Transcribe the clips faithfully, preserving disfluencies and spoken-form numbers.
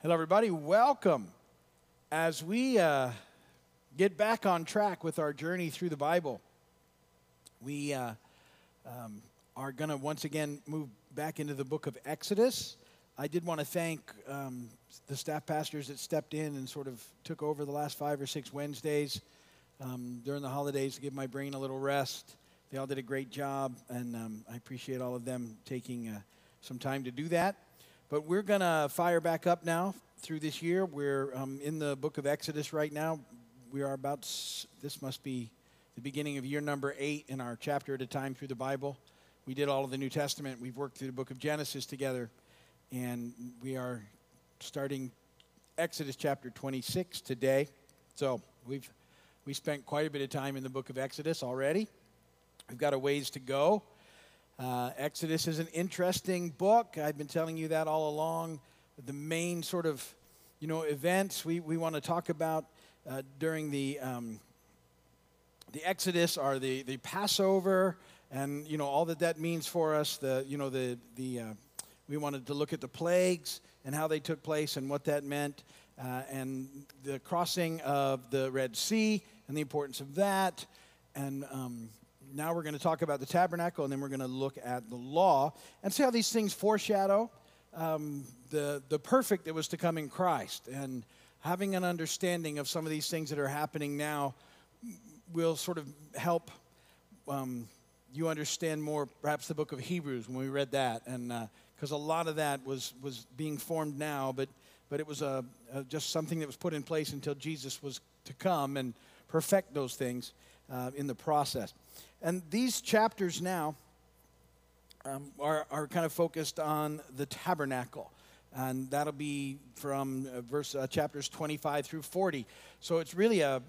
Hello, everybody. Welcome. As we uh, get back on track with our journey through the Bible, we uh, um, are going to once again move back into the book of Exodus. I did want to thank um, the staff pastors that stepped in and sort of took over the last five or six Wednesdays um, during the holidays to give my brain a little rest. They all did a great job, and um, I appreciate all of them taking uh, some time to do that. But we're going to fire back up now through this year. We're um, in the book of Exodus right now. We are about, this must be the beginning of year number eight in our chapter at a time through the Bible. We did all of the New Testament. We've worked through the book of Genesis together. And we are starting Exodus chapter twenty-six today. So we've we spent quite a bit of time in the book of Exodus already. We've got a ways to go. Uh, Exodus is an interesting book. I've been telling you that all along. The main sort of, you know, events we, we want to talk about uh, during the um, the Exodus are the, the Passover and, you know, all that that means for us. The, you know, the, the uh, we wanted to look at the plagues and how they took place and what that meant uh, and the crossing of the Red Sea and the importance of that and um now we're going to talk about the tabernacle, and then we're going to look at the law and see how these things foreshadow um, the, the perfect that was to come in Christ. And having an understanding of some of these things that are happening now will sort of help um, you understand more perhaps the book of Hebrews when we read that. And because uh, a lot of that was, was being formed now, but, but it was uh, uh, just something that was put in place until Jesus was to come and perfect those things uh, in the process. And these chapters now um, are, are kind of focused on the tabernacle. And that'll be from uh, verse uh, chapters twenty-five through forty. So it's really a,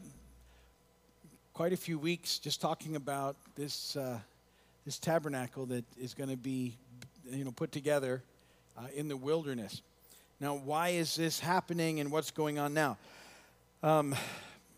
quite a few weeks just talking about this uh, this tabernacle that is going to be, you know, put together uh, in the wilderness. Now, why is this happening and what's going on now? Um,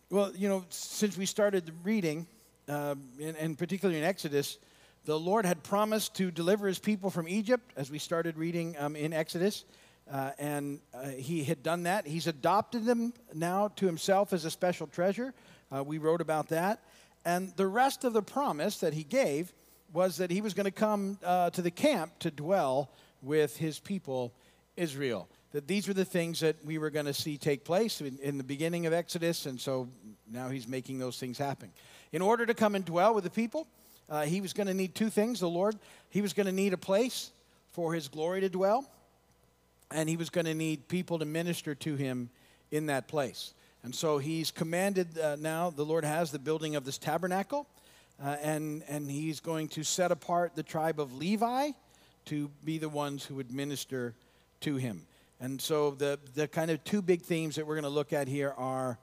well, you know, since we started the reading... Uh, and, and particularly in Exodus, the Lord had promised to deliver his people from Egypt, as we started reading um, in Exodus, uh, and uh, he had done that. He's adopted them now to himself as a special treasure. Uh, we wrote about that. And the rest of the promise that he gave was that he was going to come uh, to the camp to dwell with his people, Israel. That these were the things that we were going to see take place in, in the beginning of Exodus, and so now he's making those things happen. In order to come and dwell with the people, uh, he was going to need two things, the Lord. He was going to need a place for his glory to dwell, and he was going to need people to minister to him in that place. And so he's commanded uh, now, the Lord has the building of this tabernacle, uh, and, and he's going to set apart the tribe of Levi to be the ones who would minister to him. And so the, the kind of two big themes that we're going to look at here are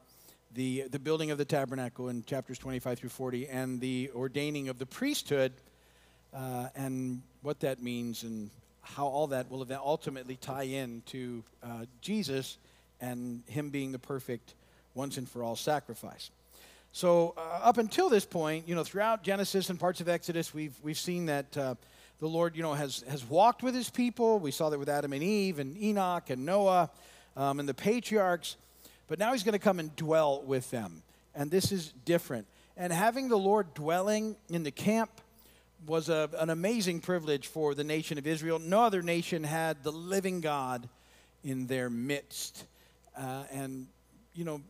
The, the building of the tabernacle in chapters twenty-five through forty, and the ordaining of the priesthood, uh, and what that means, and how all that will ultimately tie in to uh, Jesus and him being the perfect once and for all sacrifice. So uh, up until this point, you know, throughout Genesis and parts of Exodus, we've we've seen that uh, the Lord, you know, has has walked with his people. We saw that with Adam and Eve, and Enoch and Noah, um, and the patriarchs. But now he's going to come and dwell with them. And this is different. And having the Lord dwelling in the camp was a, an amazing privilege for the nation of Israel. No other nation had the living God in their midst. Uh, and, you know,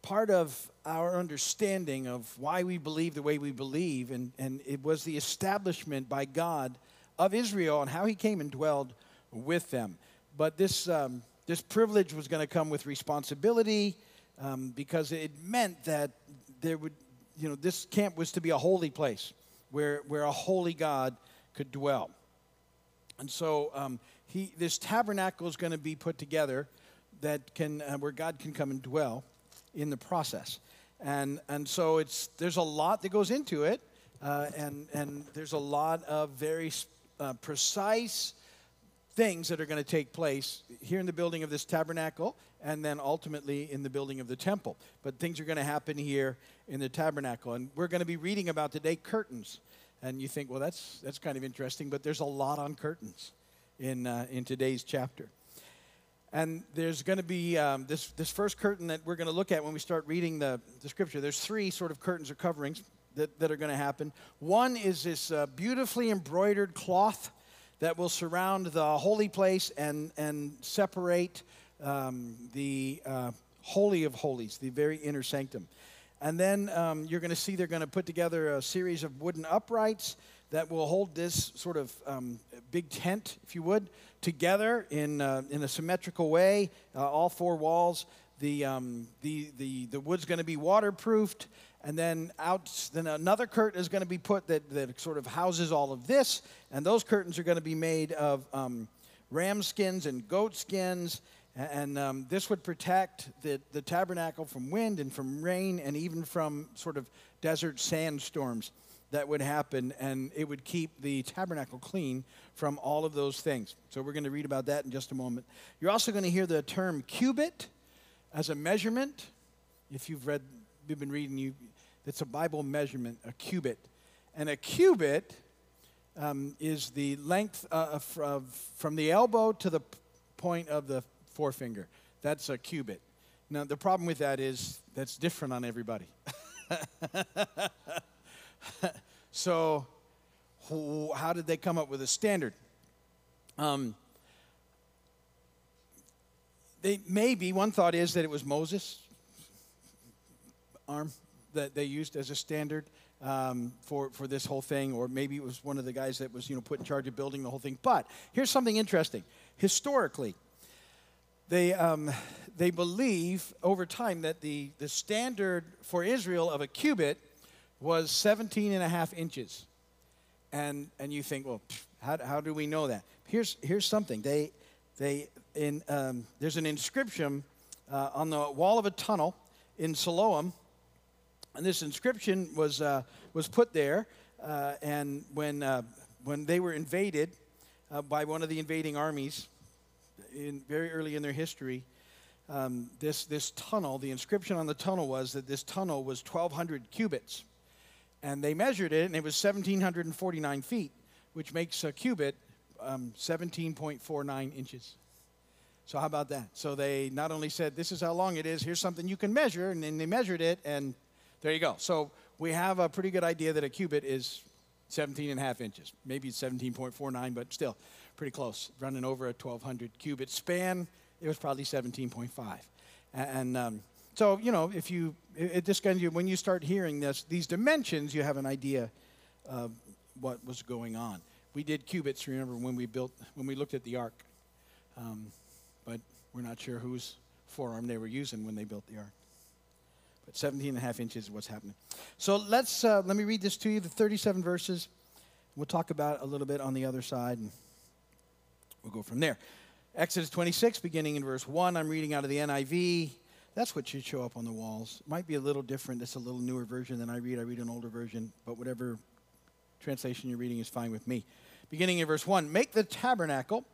part of our understanding of why we believe the way we believe, and, and it was the establishment by God of Israel and how he came and dwelled with them. But this... Um, This privilege was going to come with responsibility um, because it meant that there would, you know, this camp was to be a holy place where where a holy God could dwell. And so um, he, this tabernacle is going to be put together that can uh, where God can come and dwell in the process. And and so it's there's a lot that goes into it, uh, and and there's a lot of very uh, precise things that are going to take place here in the building of this tabernacle and then ultimately in the building of the temple. But things are going to happen here in the tabernacle. And we're going to be reading about today curtains. And you think, well, that's that's kind of interesting, but there's a lot on curtains in uh, in today's chapter. And there's going to be um, this, this first curtain that we're going to look at when we start reading the, the scripture. There's three sort of curtains or coverings that, that are going to happen. One is this uh, beautifully embroidered cloth that will surround the holy place and, and separate um, the uh, Holy of Holies, the very inner sanctum. And then um, you're going to see they're going to put together a series of wooden uprights that will hold this sort of um, big tent, if you would, together in uh, in a symmetrical way, uh, all four walls. The um, the the the wood's going to be waterproofed, and then out then another curtain is going to be put that that sort of houses all of this. And those curtains are going to be made of um, ram skins and goat skins. And um, this would protect the, the tabernacle from wind and from rain and even from sort of desert sandstorms that would happen. And it would keep the tabernacle clean from all of those things. So we're going to read about that in just a moment. You're also going to hear the term cubit as a measurement. If you've read, you've been reading, you, it's a Bible measurement, a cubit. And a cubit um, is the length of, of, from the elbow to the point of the forefinger. That's a cubit. Now, the problem with that is that's different on everybody. So, how did they come up with a standard? Um, they maybe, one thought is that it was Moses' arm that they used as a standard um, for, for this whole thing, or maybe it was one of the guys that was, you know, put in charge of building the whole thing. But here's something interesting. Historically, They um, they believe over time that the, the standard for Israel of a cubit was seventeen and a half inches. And and you think, well, how, how do we know that? Here's here's something. They they in um, there's an inscription uh, on the wall of a tunnel in Siloam, and this inscription was uh, was put there. Uh, and when uh, when they were invaded uh, by one of the invading armies. In very early in their history, um, this this tunnel, the inscription on the tunnel was that this tunnel was twelve hundred cubits. And they measured it, and it was one thousand seven hundred forty-nine feet, which makes a cubit um, seventeen point four nine inches. So how about that? So they not only said, this is how long it is, here's something you can measure, and then they measured it, and there you go. So we have a pretty good idea that a cubit is seventeen and a half inches. Maybe it's seventeen point four nine, but still. Pretty close, running over a twelve hundred cubit span. It was probably seventeen point five. And um, so, you know, if you, it just kind of, when you start hearing this, these dimensions, you have an idea of what was going on. We did cubits, remember, when we built, when we looked at the ark. Um, but we're not sure whose forearm they were using when they built the ark. But seventeen and a half inches is what's happening. So let's, uh, let me read this to you, the thirty-seven verses. We'll talk about it a little bit on the other side. And we'll go from there. Exodus twenty-six, beginning in verse one. I'm reading out of the N I V. That's what should show up on the walls. It might be a little different. It's a little newer version than I read. I read an older version, but whatever translation you're reading is fine with me. Beginning in verse one, make the tabernacle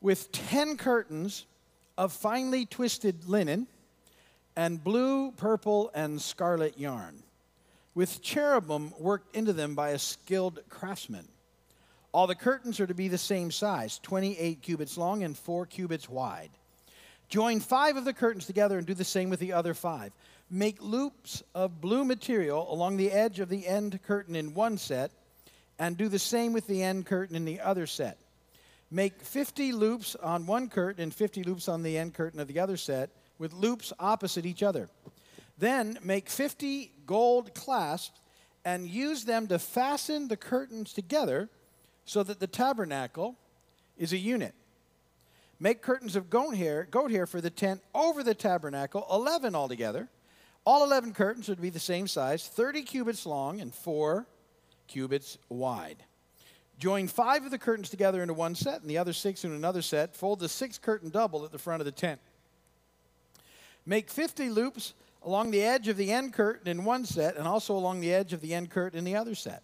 with ten curtains of finely twisted linen and blue, purple, and scarlet yarn, with cherubim worked into them by a skilled craftsman. All the curtains are to be the same size, twenty-eight cubits long and four cubits wide. Join five of the curtains together and do the same with the other five. Make loops of blue material along the edge of the end curtain in one set, and do the same with the end curtain in the other set. Make fifty loops on one curtain and fifty loops on the end curtain of the other set, with loops opposite each other. Then make fifty gold clasps and use them to fasten the curtains together, so that the tabernacle is a unit. Make curtains of goat hair, goat hair for the tent over the tabernacle, eleven altogether. All eleven curtains are to be the same size, thirty cubits long and four cubits wide. Join five of the curtains together into one set and the other six into another set. Fold the sixth curtain double at the front of the tent. Make fifty loops along the edge of the end curtain in one set and also along the edge of the end curtain in the other set.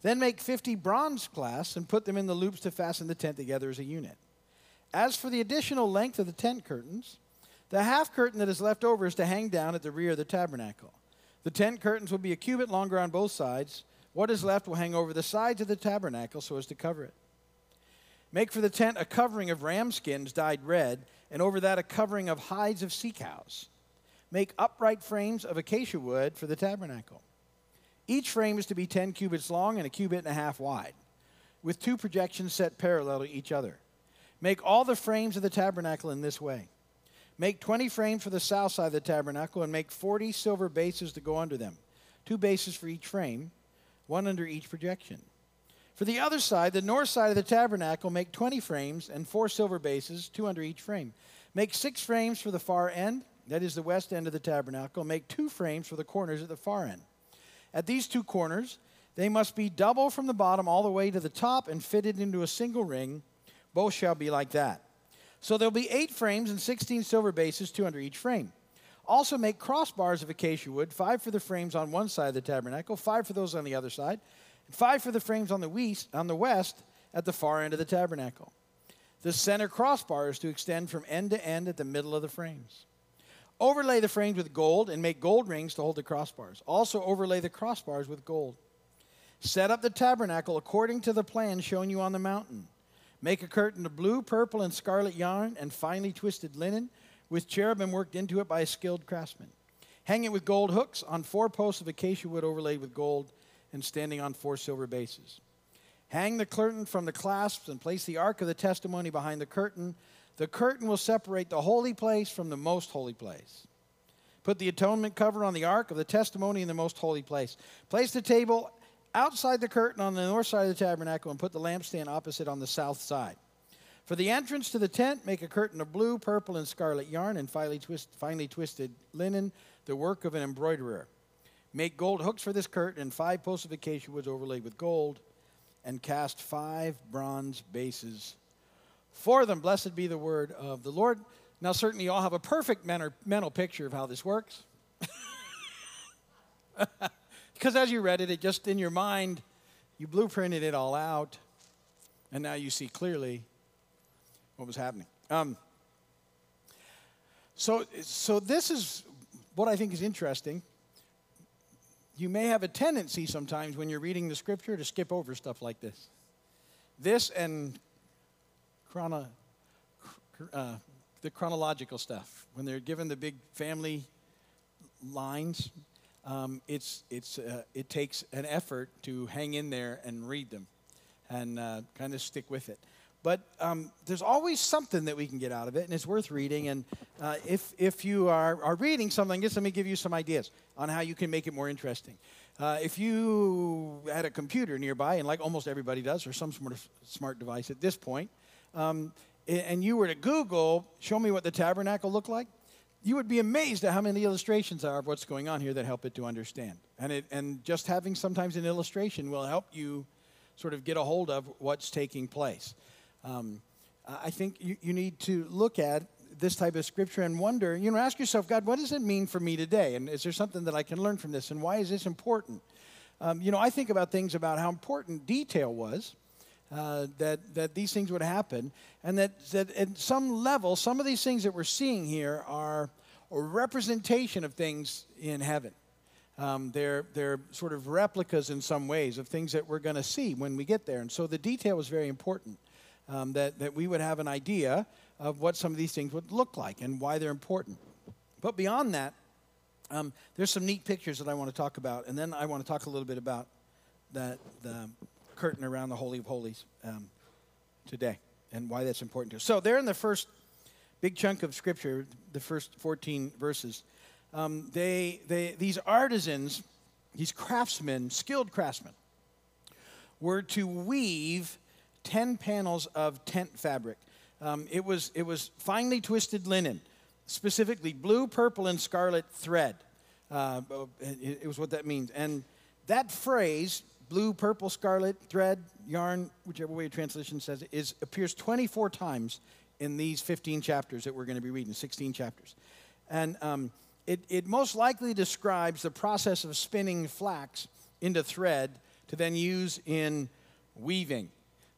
Then make fifty bronze clasps and put them in the loops to fasten the tent together as a unit. As for the additional length of the tent curtains, the half curtain that is left over is to hang down at the rear of the tabernacle. The tent curtains will be a cubit longer on both sides. What is left will hang over the sides of the tabernacle so as to cover it. Make for the tent a covering of ram skins dyed red, and over that a covering of hides of sea cows. Make upright frames of acacia wood for the tabernacle. Each frame is to be ten cubits long and a cubit and a half wide, with two projections set parallel to each other. Make all the frames of the tabernacle in this way. Make twenty frames for the south side of the tabernacle, and make forty silver bases to go under them, two bases for each frame, one under each projection. For the other side, the north side of the tabernacle, make twenty frames and four silver bases, two under each frame. Make six frames for the far end, that is the west end of the tabernacle. Make two frames for the corners at the far end. At these two corners, they must be double from the bottom all the way to the top and fitted into a single ring. Both shall be like that. So there'll be eight frames and sixteen silver bases, two under each frame. Also make crossbars of acacia wood, five for the frames on one side of the tabernacle, five for those on the other side, five for the frames on the west, on the west at the far end of the tabernacle. The center crossbar is to extend from end to end at the middle of the frames. Overlay the frames with gold and make gold rings to hold the crossbars. Also overlay the crossbars with gold. Set up the tabernacle according to the plan shown you on the mountain. Make a curtain of blue, purple, and scarlet yarn and finely twisted linen with cherubim worked into it by a skilled craftsman. Hang it with gold hooks on four posts of acacia wood overlaid with gold and standing on four silver bases. Hang the curtain from the clasps and place the ark of the testimony behind the curtain. The curtain will separate the holy place from the most holy place. Put the atonement cover on the ark of the testimony in the most holy place. Place the table outside the curtain on the north side of the tabernacle and put the lampstand opposite on the south side. For the entrance to the tent, make a curtain of blue, purple, and scarlet yarn and finely, twist, finely twisted linen, the work of an embroiderer. Make gold hooks for this curtain and five posts of acacia wood overlaid with gold, and cast five bronze bases for them. Blessed be the word of the Lord. Now, certainly you all have a perfect mental picture of how this works. Because as you read it, it just in your mind, you blueprinted it all out, and now you see clearly what was happening. Um, so, so this is what I think is interesting. You may have a tendency sometimes when you're reading the scripture to skip over stuff like this. This and chrono, uh, the chronological stuff. When they're given the big family lines, um, it's, it's, uh, it takes an effort to hang in there and read them and uh, kind of stick with it. But um, there's always something that we can get out of it, and it's worth reading. And uh, if, if you are, are reading something, just let me give you some ideas on how you can make it more interesting. Uh, if you had a computer nearby, and like almost everybody does, or some sort of smart device at this point, um, and you were to Google, show me what the tabernacle looked like, you would be amazed at how many illustrations there are of what's going on here that help it to understand. And, it, and just having sometimes an illustration will help you sort of get a hold of what's taking place. Um, I think you, you need to look at this type of scripture and wonder, you know, ask yourself, God, what does it mean for me today? And is there something that I can learn from this? And why is this important? Um, you know, I think about things about how important detail was, uh, that, that these things would happen. And that, that at some level, some of these things that we're seeing here are a representation of things in heaven. Um, they're, they're sort of replicas in some ways of things that we're going to see when we get there. And so the detail is very important. Um, that, that we would have an idea of what some of these things would look like and why they're important. But beyond that, um, there's some neat pictures that I want to talk about, and then I want to talk a little bit about that, the curtain around the Holy of Holies um, today and why that's important to us. So there in the first big chunk of Scripture, the first fourteen verses, um, they, they, these artisans, these craftsmen, skilled craftsmen, were to weave ten panels of tent fabric. Um, it was it was finely twisted linen, specifically blue, purple, and scarlet thread. Uh, it, it was what that means. And that phrase, blue, purple, scarlet thread, yarn, whichever way your translation says it, is appears twenty-four times in these fifteen chapters that we're going to be reading, sixteen chapters. And um, it, it most likely describes the process of spinning flax into thread to then use in weaving.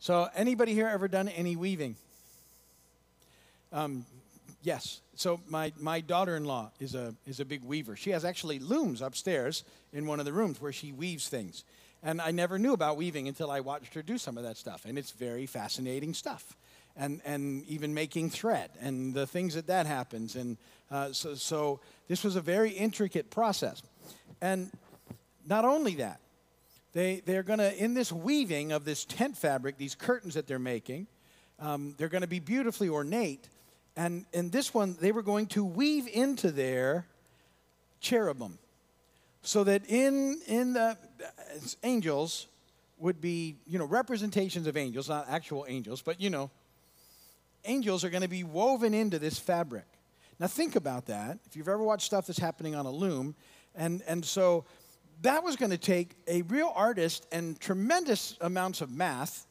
So anybody here ever done any weaving? Um, yes. So my, my daughter-in-law is a, is a big weaver. She has actually looms upstairs in one of the rooms where she weaves things. And I never knew about weaving until I watched her do some of that stuff. And it's very fascinating stuff. And and even making thread and the things that that happens. And uh, so, so this was a very intricate process. And not only that, they, they're going to, in this weaving of this tent fabric, these curtains that they're making, um, they're going to be beautifully ornate. And in this one, they were going to weave into their cherubim. So that in in the angels would be, you know, representations of angels, not actual angels, but, you know, angels are going to be woven into this fabric. Now, think about that. If you've ever watched stuff that's happening on a loom, and, and so that was going to take a real artist and tremendous amounts of math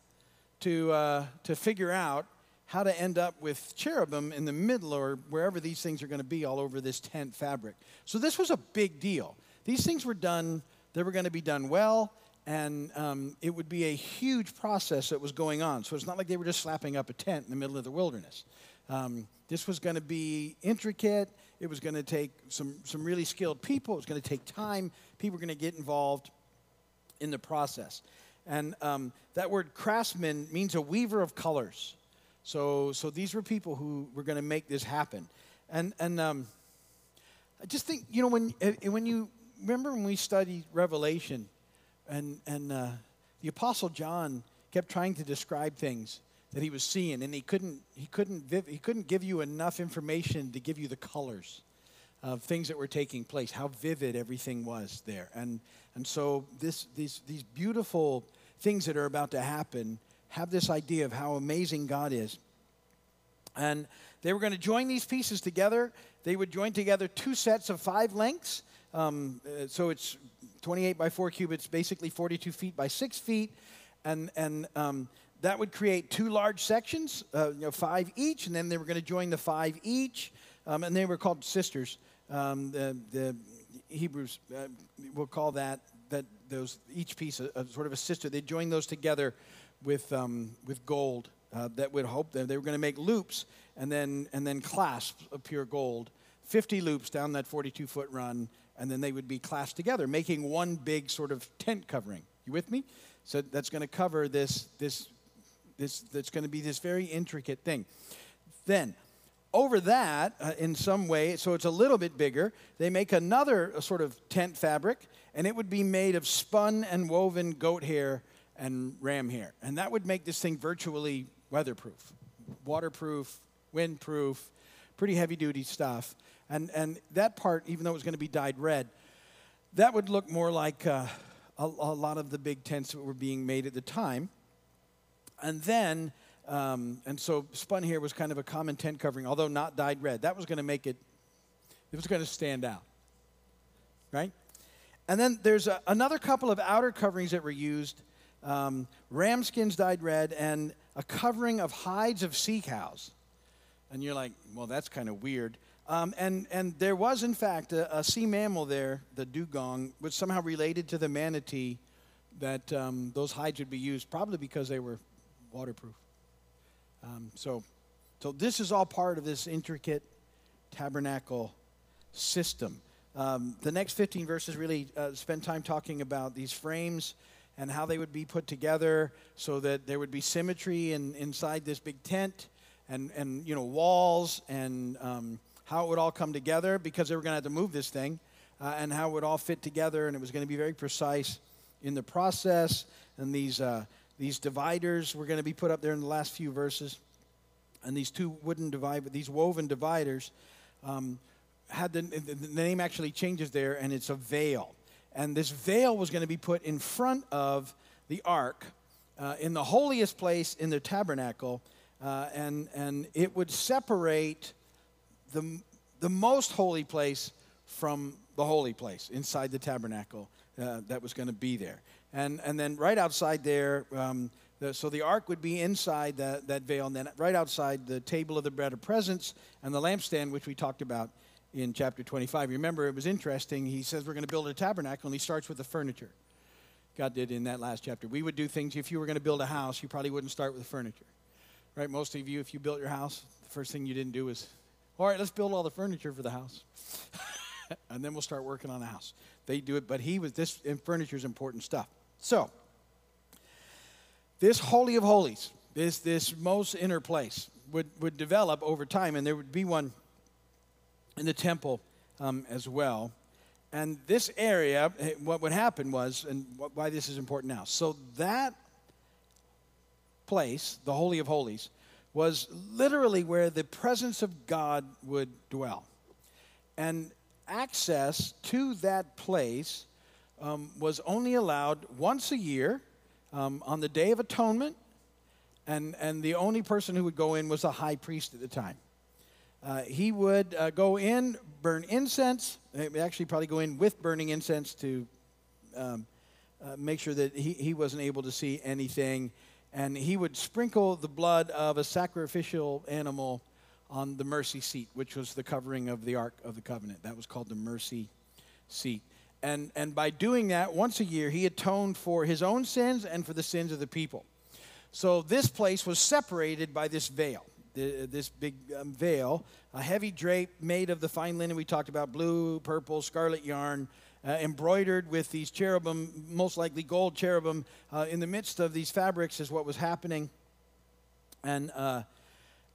to uh, to figure out how to end up with cherubim in the middle or wherever these things are going to be all over this tent fabric. So this was a big deal. These things were done, they were going to be done well, and um, it would be a huge process that was going on. So it's not like they were just slapping up a tent in the middle of the wilderness. Um, this was going to be intricate. It was going to take some, some really skilled people. It was going to take time. People were going to get involved in the process. And um, that word craftsman means a weaver of colors. So so these were people who were going to make this happen. And, and um, I just think, you know, when when you... Remember when we studied Revelation, and and uh, the Apostle John kept trying to describe things that he was seeing, and he couldn't he couldn't he couldn't give you enough information to give you the colors of things that were taking place, how vivid everything was there, and and so this these these beautiful things that are about to happen have this idea of how amazing God is, and they were going to join these pieces together. They would join together two sets of five lengths. Um, so it's twenty-eight by four cubits, basically forty-two feet by six feet, and and um, that would create two large sections, uh, you know, five each, and then they were going to join the five each, um, and they were called sisters. Um, the, the Hebrews uh, will call that that those each piece a, a sort of a sister. They joined those together with um, with gold uh, that would hope that they were going to make loops and then and then clasps of pure gold, fifty loops down that forty-two foot run. And then they would be clasped together, making one big sort of tent covering. You with me? So that's going to cover this, this, this, that's going to be this very intricate thing. Then, over that, uh, in some way, so it's a little bit bigger, they make another uh, sort of tent fabric, and it would be made of spun and woven goat hair and ram hair. And that would make this thing virtually weatherproof, waterproof, windproof, pretty heavy-duty stuff. And and that part, even though it was going to be dyed red, that would look more like uh, a, a lot of the big tents that were being made at the time. And then, um, and so spun hair was kind of a common tent covering, although not dyed red. That was going to make it, it was going to stand out, right? And then there's a, another couple of outer coverings that were used, um, ram skins dyed red and a covering of hides of sea cows. And you're like, well, that's kind of weird. Um, and, and there was, in fact, a, a sea mammal there, the dugong, which somehow related to the manatee, that um, those hides would be used, probably because they were waterproof. Um, so, so this is all part of this intricate tabernacle system. Um, the next fifteen verses really uh, spend time talking about these frames and how they would be put together so that there would be symmetry in, inside this big tent and, and you know, walls and... Um, how it would all come together, because they were going to have to move this thing, uh, and how it would all fit together, and it was going to be very precise in the process. And these uh, these dividers were going to be put up there in the last few verses, and these two wooden dividers, these woven dividers, um, had the, the name actually changes there, and it's a veil. And this veil was going to be put in front of the ark, uh, in the holiest place in the tabernacle, uh, and and it would separate The, the most holy place from the holy place inside the tabernacle uh, that was going to be there. And and then right outside there, um, the, so the ark would be inside that, that veil, and then right outside the table of the bread of presence and the lampstand, which we talked about in chapter twenty-five. You remember, it was interesting. He says we're going to build a tabernacle, and he starts with the furniture. God did in that last chapter. We would do things, if you were going to build a house, you probably wouldn't start with the furniture. Right? Most of you, if you built your house, the first thing you didn't do was... all right, let's build all the furniture for the house, and then we'll start working on the house. They do it, but he was this, and furniture's important stuff. So, this Holy of Holies, this, this most inner place, would, would develop over time, and there would be one in the temple um, as well. And this area, what would happen was, and why this is important now, so that place, the Holy of Holies, was literally where the presence of God would dwell. And access to that place um, was only allowed once a year um, on the Day of Atonement, and, and the only person who would go in was the high priest at the time. Uh, he would uh, go in, burn incense, actually probably go in with burning incense to um, uh, make sure that he, he wasn't able to see anything. And he would sprinkle the blood of a sacrificial animal on the mercy seat, which was the covering of the Ark of the Covenant. That was called the mercy seat. And, and by doing that, once a year, he atoned for his own sins and for the sins of the people. So this place was separated by this veil. This big um, veil, a heavy drape made of the fine linen we talked about, blue, purple, scarlet yarn, uh, embroidered with these cherubim, most likely gold cherubim, uh, in the midst of these fabrics is what was happening. And uh,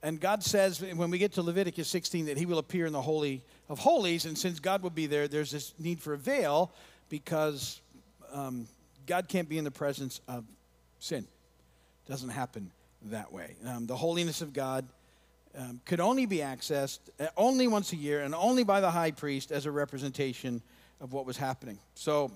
and God says, when we get to Leviticus sixteen, that he will appear in the Holy of Holies, and since God will be there, there's this need for a veil because um, God can't be in the presence of sin. It doesn't happen that way. Um, the holiness of God um, could only be accessed only once a year and only by the high priest as a representation of what was happening. So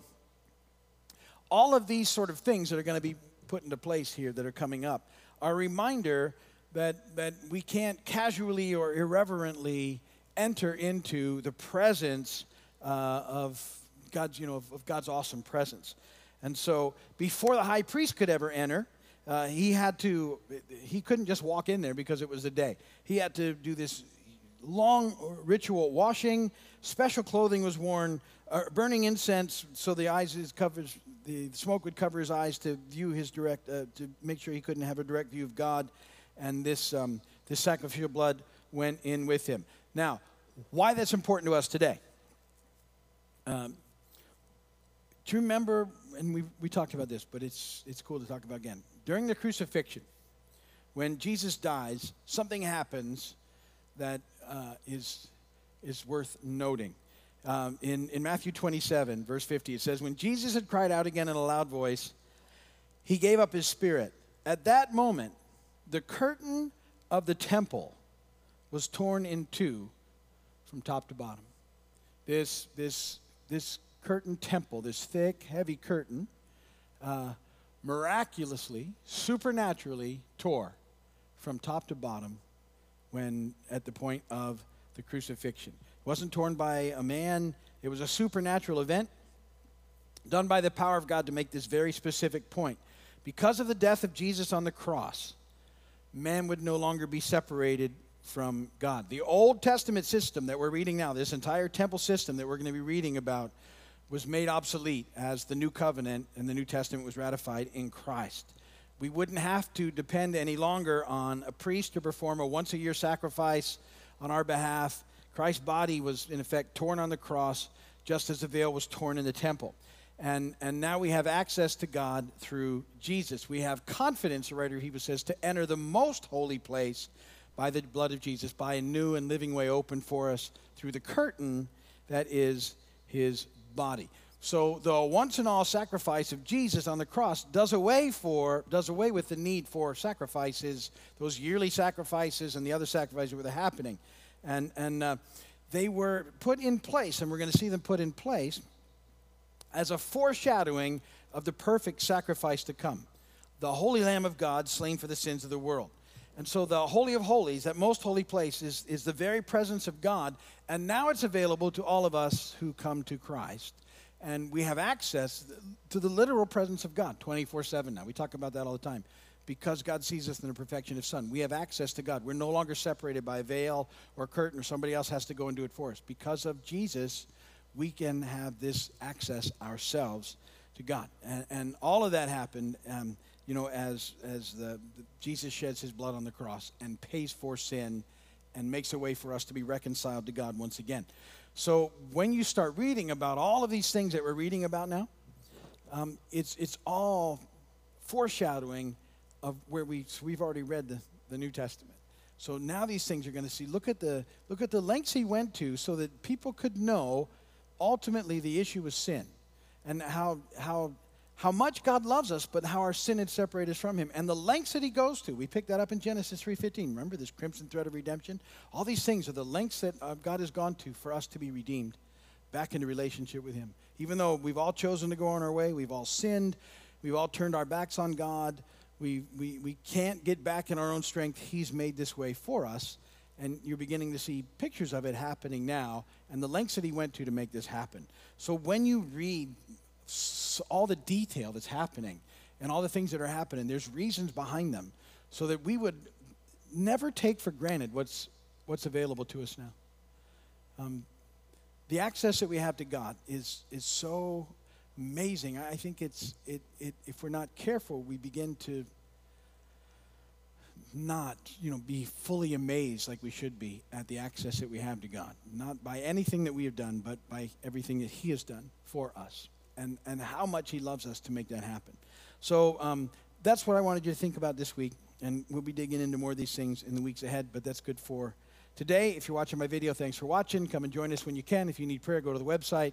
all of these sort of things that are going to be put into place here that are coming up are a reminder that, that we can't casually or irreverently enter into the presence uh, of God's, you know, of, of God's awesome presence. And so before the high priest could ever enter, Uh, he had to, he couldn't just walk in there because it was a day. He had to do this long ritual washing. Special clothing was worn, uh, burning incense so the eyes is covered, the smoke would cover his eyes to view his direct, uh, to make sure he couldn't have a direct view of God. And this, um, this sacrificial blood went in with him. Now, why that's important to us today? Um, do you remember, and we we talked about this, but it's it's cool to talk about again. During the crucifixion, when Jesus dies, something happens that uh, is, is worth noting. Um, in, in Matthew twenty-seven, verse fifty, it says, "When Jesus had cried out again in a loud voice, he gave up his spirit. At that moment, the curtain of the temple was torn in two from top to bottom." This, this, this curtain temple, this thick, heavy curtain, uh, miraculously, supernaturally tore from top to bottom when at the point of the crucifixion. It wasn't torn by a man. It was a supernatural event done by the power of God to make this very specific point. Because of the death of Jesus on the cross, man would no longer be separated from God. The Old Testament system that we're reading now, this entire temple system that we're going to be reading about, was made obsolete as the New Covenant and the New Testament was ratified in Christ. We wouldn't have to depend any longer on a priest to perform a once-a-year sacrifice on our behalf. Christ's body was, in effect, torn on the cross, just as the veil was torn in the temple. And, and now we have access to God through Jesus. We have confidence, the writer of Hebrews says, to enter the most holy place by the blood of Jesus, by a new and living way open for us through the curtain that is his body. So the once and all sacrifice of Jesus on the cross does away for does away with the need for sacrifices, those yearly sacrifices and the other sacrifices that were happening, and and uh, they were put in place, and we're going to see them put in place as a foreshadowing of the perfect sacrifice to come, the Holy Lamb of God slain for the sins of the world. And so the Holy of Holies, that most holy place, is, is the very presence of God. And now it's available to all of us who come to Christ. And we have access to the literal presence of God twenty-four seven now. We talk about that all the time. Because God sees us in the perfection of Son, we have access to God. We're no longer separated by a veil or a curtain or somebody else has to go and do it for us. Because of Jesus, we can have this access ourselves to God. And, and all of that happened um, You know, as as the, the Jesus sheds his blood on the cross and pays for sin and makes a way for us to be reconciled to God once again. So when you start reading about all of these things that we're reading about now, um, it's it's all foreshadowing of where we so we've already read the, the New Testament. So now these things you're going to see. Look at the look at the lengths he went to so that people could know ultimately the issue was sin and how how how much God loves us, but how our sin had separated us from him. And the lengths that he goes to, we picked that up in Genesis three fifteen. Remember this crimson thread of redemption? All these things are the lengths that God has gone to for us to be redeemed back into relationship with him. Even though we've all chosen to go on our way, we've all sinned, we've all turned our backs on God, we we we can't get back in our own strength. He's made this way for us, and you're beginning to see pictures of it happening now and the lengths that he went to to make this happen. So when you read all the detail that's happening and all the things that are happening, there's reasons behind them so that we would never take for granted what's what's available to us now. Um, the access that we have to God is is so amazing. I think it's it, it if we're not careful, we begin to not, you know, be fully amazed like we should be at the access that we have to God, not by anything that we have done, but by everything that he has done for us. And, and how much he loves us to make that happen. So um, that's what I wanted you to think about this week, and we'll be digging into more of these things in the weeks ahead, but that's good for today. If you're watching my video, thanks for watching. Come and join us when you can. If you need prayer, go to the website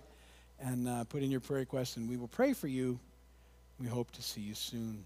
and uh, put in your prayer request, and we will pray for you. We hope to see you soon.